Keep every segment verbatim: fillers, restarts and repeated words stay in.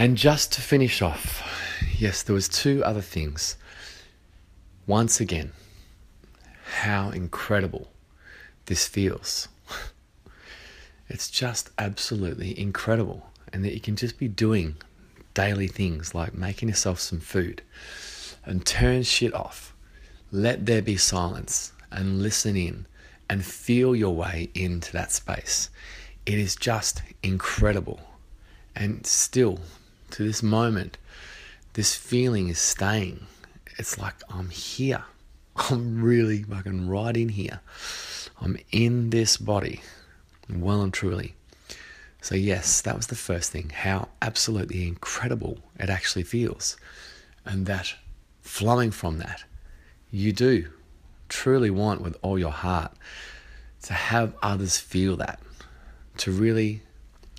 And just to finish off, yes, there was two other things. Once again, how incredible this feels. It's just absolutely incredible. And that you can just be doing daily things like making yourself some food and turn shit off. Let there be silence and listen in and feel your way into that space. It is just incredible. And still, to this moment, this feeling is staying. It's like, I'm here. I'm really fucking right in here. I'm in this body, well and truly. So yes, that was the first thing, how absolutely incredible it actually feels. And that, flowing from that, you do truly want with all your heart to have others feel that, to really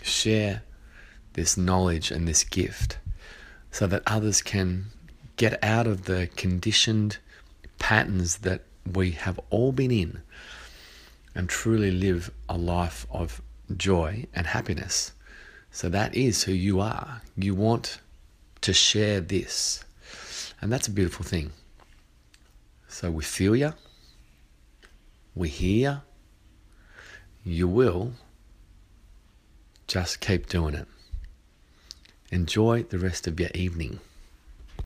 share this knowledge and this gift so that others can get out of the conditioned patterns that we have all been in and truly live a life of joy and happiness. So that is who you are. You want to share this. And that's a beautiful thing. So we feel you, we hear you, you will just keep doing it. Enjoy the rest of your evening.